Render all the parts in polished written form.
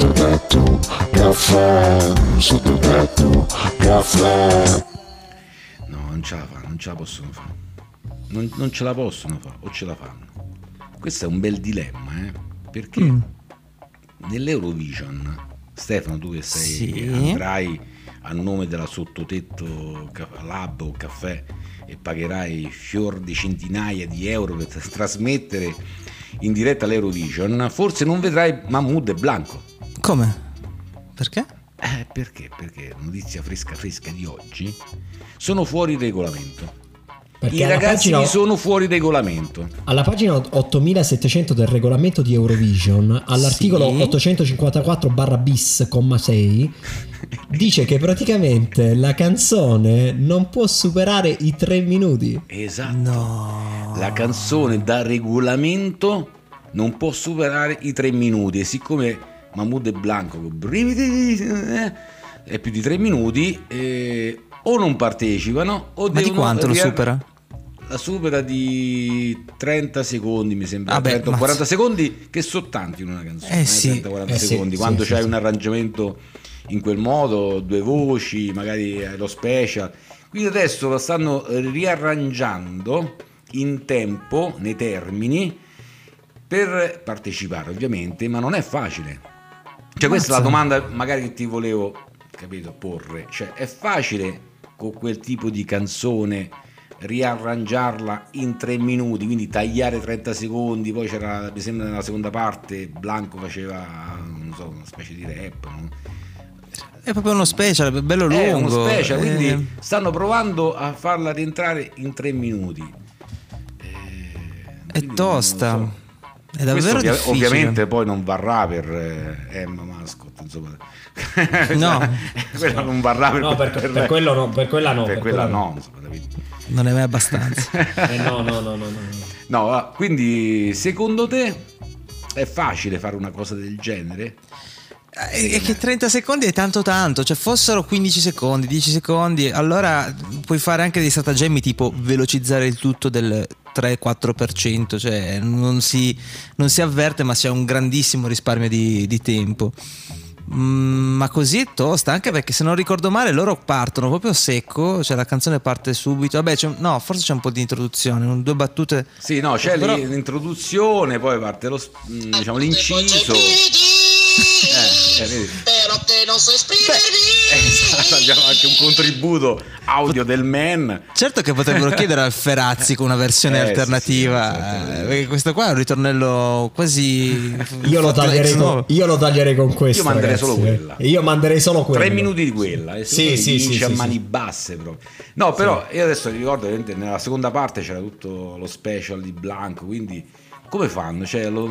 Sottotetto, caffè, sottotetto, caffè. No, non ce la fanno, non ce la possono fare. Non ce la possono fare, o ce la fanno. Questo è un bel dilemma, perché nell'Eurovision, Stefano, tu che sei, andrai a nome della Sottotetto Lab o Caffè e pagherai fior di centinaia di euro per trasmettere in diretta all'Eurovision, forse non vedrai Mahmood e Blanco. Come? Perché? Perché notizia fresca di oggi, sono fuori regolamento. Perché i ragazzi sono fuori regolamento. Alla pagina 8700 del regolamento di Eurovision, all'articolo 854-bis, comma 6, dice che praticamente la canzone non può superare i 3 minuti. Esatto. No. La canzone da regolamento non può superare i 3 minuti. E siccome Mahmood e Blanco è più di 3 minuti, o non partecipano o devono... Ma di quanto lo supera? La supera di 30 secondi mi sembra. Vabbè, 30 o 40 secondi, che sono tanti in una canzone, 30-40 secondi, quando c'hai un arrangiamento in quel modo, 2 voci, magari lo special. Quindi adesso lo stanno riarrangiando in tempo, nei termini, per partecipare ovviamente, ma non è facile. Cioè, questa è la domanda magari che ti volevo, capito, porre. Cioè, è facile con quel tipo di canzone riarrangiarla in 3 minuti, quindi tagliare 30 secondi, poi c'era, mi sembra nella seconda parte Blanco faceva, non so, una specie di rap, no? È proprio uno special, è bello lungo, è uno special, quindi stanno provando a farla rientrare in 3 minuti. È tosta, non so. È davvero difficile. Ovviamente poi non varrà per Emma Mascott, insomma. No, quella non varrà per quello, no, per quella no, per quella no, insomma, non è mai abbastanza. No, quindi secondo te è facile fare una cosa del genere? È che 30 secondi è tanto, cioè fossero 15 secondi, 10 secondi, allora puoi fare anche dei stratagemmi tipo velocizzare il tutto del 3-4%, cioè non si avverte, ma c'è un grandissimo risparmio di tempo. Ma così è tosta, anche perché se non ricordo male loro partono proprio secco, cioè la canzone parte subito. Vabbè, forse c'è un po' di introduzione, 2 battute. Sì, no, c'è l'introduzione, poi parte lo, diciamo, l'inciso. Però te non so esprimermi. Abbiamo anche un contributo audio del Man. Certo che potrebbero chiedere al Ferazzi con una versione alternativa, certo. Perché questo qua è un ritornello quasi... Io lo taglierei con questo. Io manderei solo quella. 3 minuti di quella. Sì, mani basse proprio. No, però io adesso ricordo che nella seconda parte c'era tutto lo special di Blanco, quindi come fanno? Cioè, lo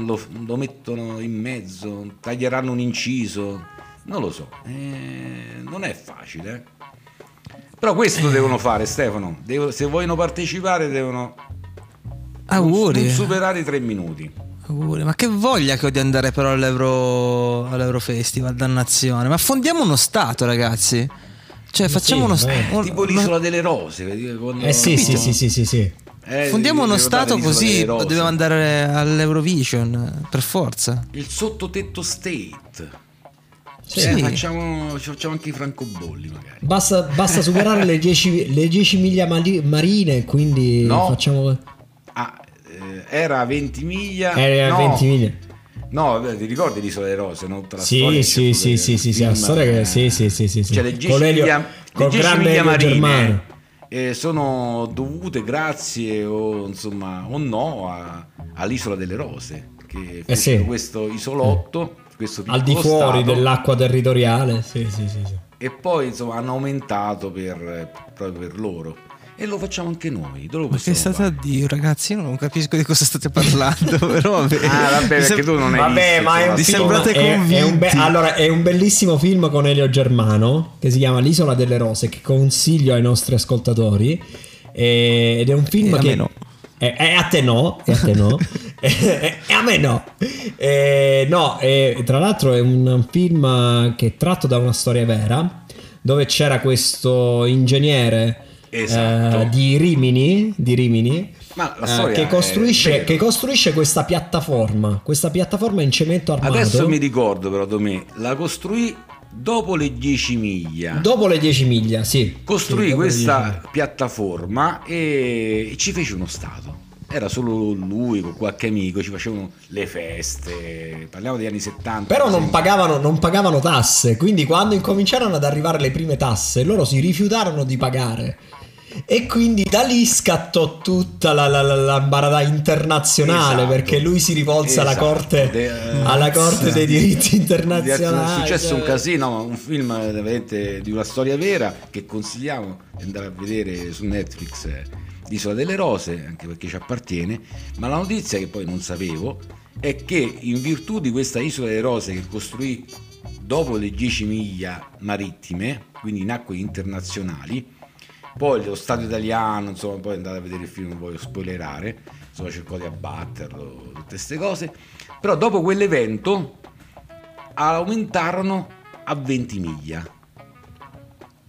mettono in mezzo, taglieranno un inciso, non lo so, non è facile, però questo devono fare, Stefano. Se vogliono partecipare devono non superare i 3 minuti. Auguri. Ma che voglia che ho di andare però all'Eurofestival, dannazione, ma fondiamo uno stato, ragazzi, cioè facciamo tipo l'Isola delle Rose, quando... sì. Fondiamo uno stato, così dobbiamo andare all'Eurovision per forza. Il Sottotetto State. Facciamo anche i francobolli magari. Basta superare le 10 miglia marine, quindi facciamo... era 20 miglia. Era 20 miglia. No, ti ricordi l'Isola delle Rose? No? Tutta la storia. Sì. Cioè le 10 miglia marine. Sono dovute, grazie o no all'Isola delle Rose, che questo isolotto, questo al di fuori dell'acqua territoriale, e poi hanno aumentato proprio per loro, e lo facciamo anche noi. Ma che state a dire, ragazzi? Io non capisco di cosa state parlando. Però vabbè, perché tu non hai visto, ma è un film, allora è un bellissimo film con Elio Germano che si chiama L'Isola delle Rose, che consiglio ai nostri ascoltatori, ed è un film che a te no a me no. Tra l'altro è un film che è tratto da una storia vera, dove c'era questo ingegnere di Rimini Ma la storia che costruisce questa piattaforma in cemento armato. Adesso mi ricordo, però, Domè, la costruì dopo le 10 miglia. Dopo le 10 miglia, sì. Costruì questa piattaforma e ci fece uno stato. Era solo lui con qualche amico, ci facevano le feste, parliamo degli anni 70. Però non pagavano tasse, quindi quando incominciarono ad arrivare le prime tasse, loro si rifiutarono di pagare. E quindi da lì scattò tutta la barata internazionale, esatto, perché lui si rivolse alla corte dei diritti internazionali. È successo un casino, un film veramente di una storia vera che consigliamo di andare a vedere su Netflix, Isola delle Rose, anche perché ci appartiene. Ma la notizia che poi non sapevo è che in virtù di questa Isola delle Rose che costruì dopo le 10 miglia marittime, quindi in acque internazionali, poi lo Stato italiano, insomma, poi andate a vedere il film, non voglio spoilerare, insomma, cercò di abbatterlo, tutte queste cose. Però dopo quell'evento aumentarono a 20 miglia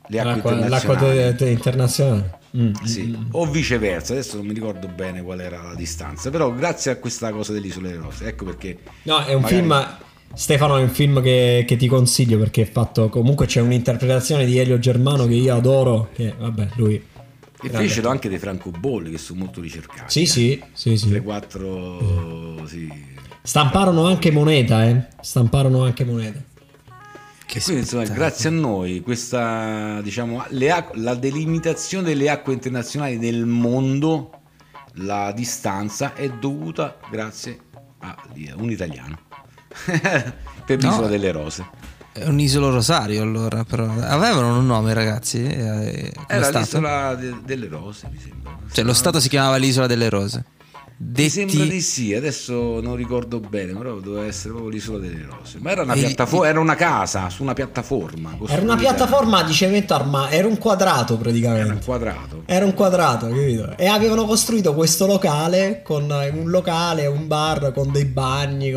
le acque internazionali. Sì, o viceversa, adesso non mi ricordo bene qual era la distanza, però grazie a questa cosa dell'Isola delle Rose, ecco perché. No, è un film, Stefano, è un film che ti consiglio perché è fatto, comunque c'è un'interpretazione di Elio Germano che io adoro, che vabbè, lui e fecero anche dei francobolli che sono molto ricercati. Sì. Le quattro stamparono anche moneta, Quindi, insomma, grazie a noi questa, diciamo, la delimitazione delle acque internazionali del mondo, la distanza è dovuta grazie a un italiano per l'Isola delle Rose. È un'isola Rosario, allora, però avevano un nome, ragazzi. Era l'Isola delle Rose, mi sembra. Cioè lo stato si chiamava l'Isola delle Rose. Mi sembra di sì, adesso non ricordo bene, però doveva essere proprio l'Isola delle Rose. Ma era era una casa su una piattaforma. Era una piattaforma di cemento armato, era un quadrato praticamente. Era un quadrato, capito? E avevano costruito questo locale, con un locale, un bar, con dei bagni,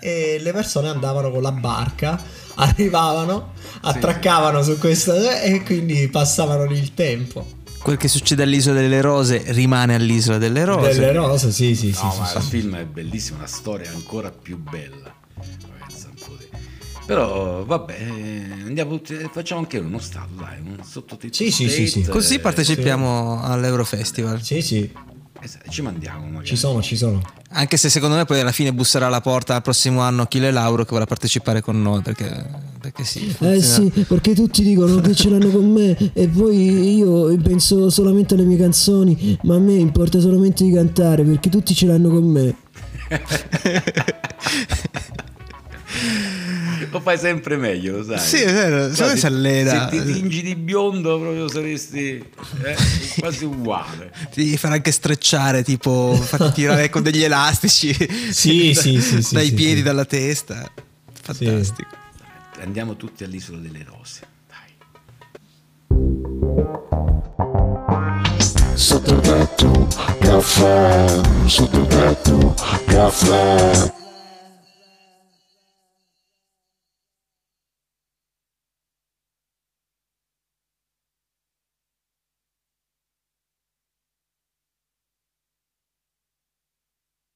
e le persone andavano con la barca, arrivavano, attraccavano su questa e quindi passavano lì il tempo. Quel che succede all'Isola delle Rose rimane all'Isola delle Rose. Delle Rose, sì. Il film è bellissimo, la storia è ancora più bella. Però vabbè, andiamo, facciamo anche uno stato, dai, un sottotetto. Sì. Così partecipiamo all'Eurofestival. Sì. Ci mandiamo, magari. Ci sono. Anche se secondo me poi alla fine busserà alla porta al prossimo anno Achille Lauro, che vorrà partecipare con noi perché perché tutti dicono che ce l'hanno con me e poi io penso solamente alle mie canzoni, ma a me importa solamente di cantare perché tutti ce l'hanno con me. Lo fai sempre meglio, lo sai. Sì, è vero. Cioè, se ti tingi di biondo proprio saresti quasi uguale. Ti farà anche strecciare, tipo fatti tirare con degli elastici dai piedi, dalla testa. Fantastico. Sì. Andiamo tutti all'Isola delle Rose. Dai. Sottotetto caffè.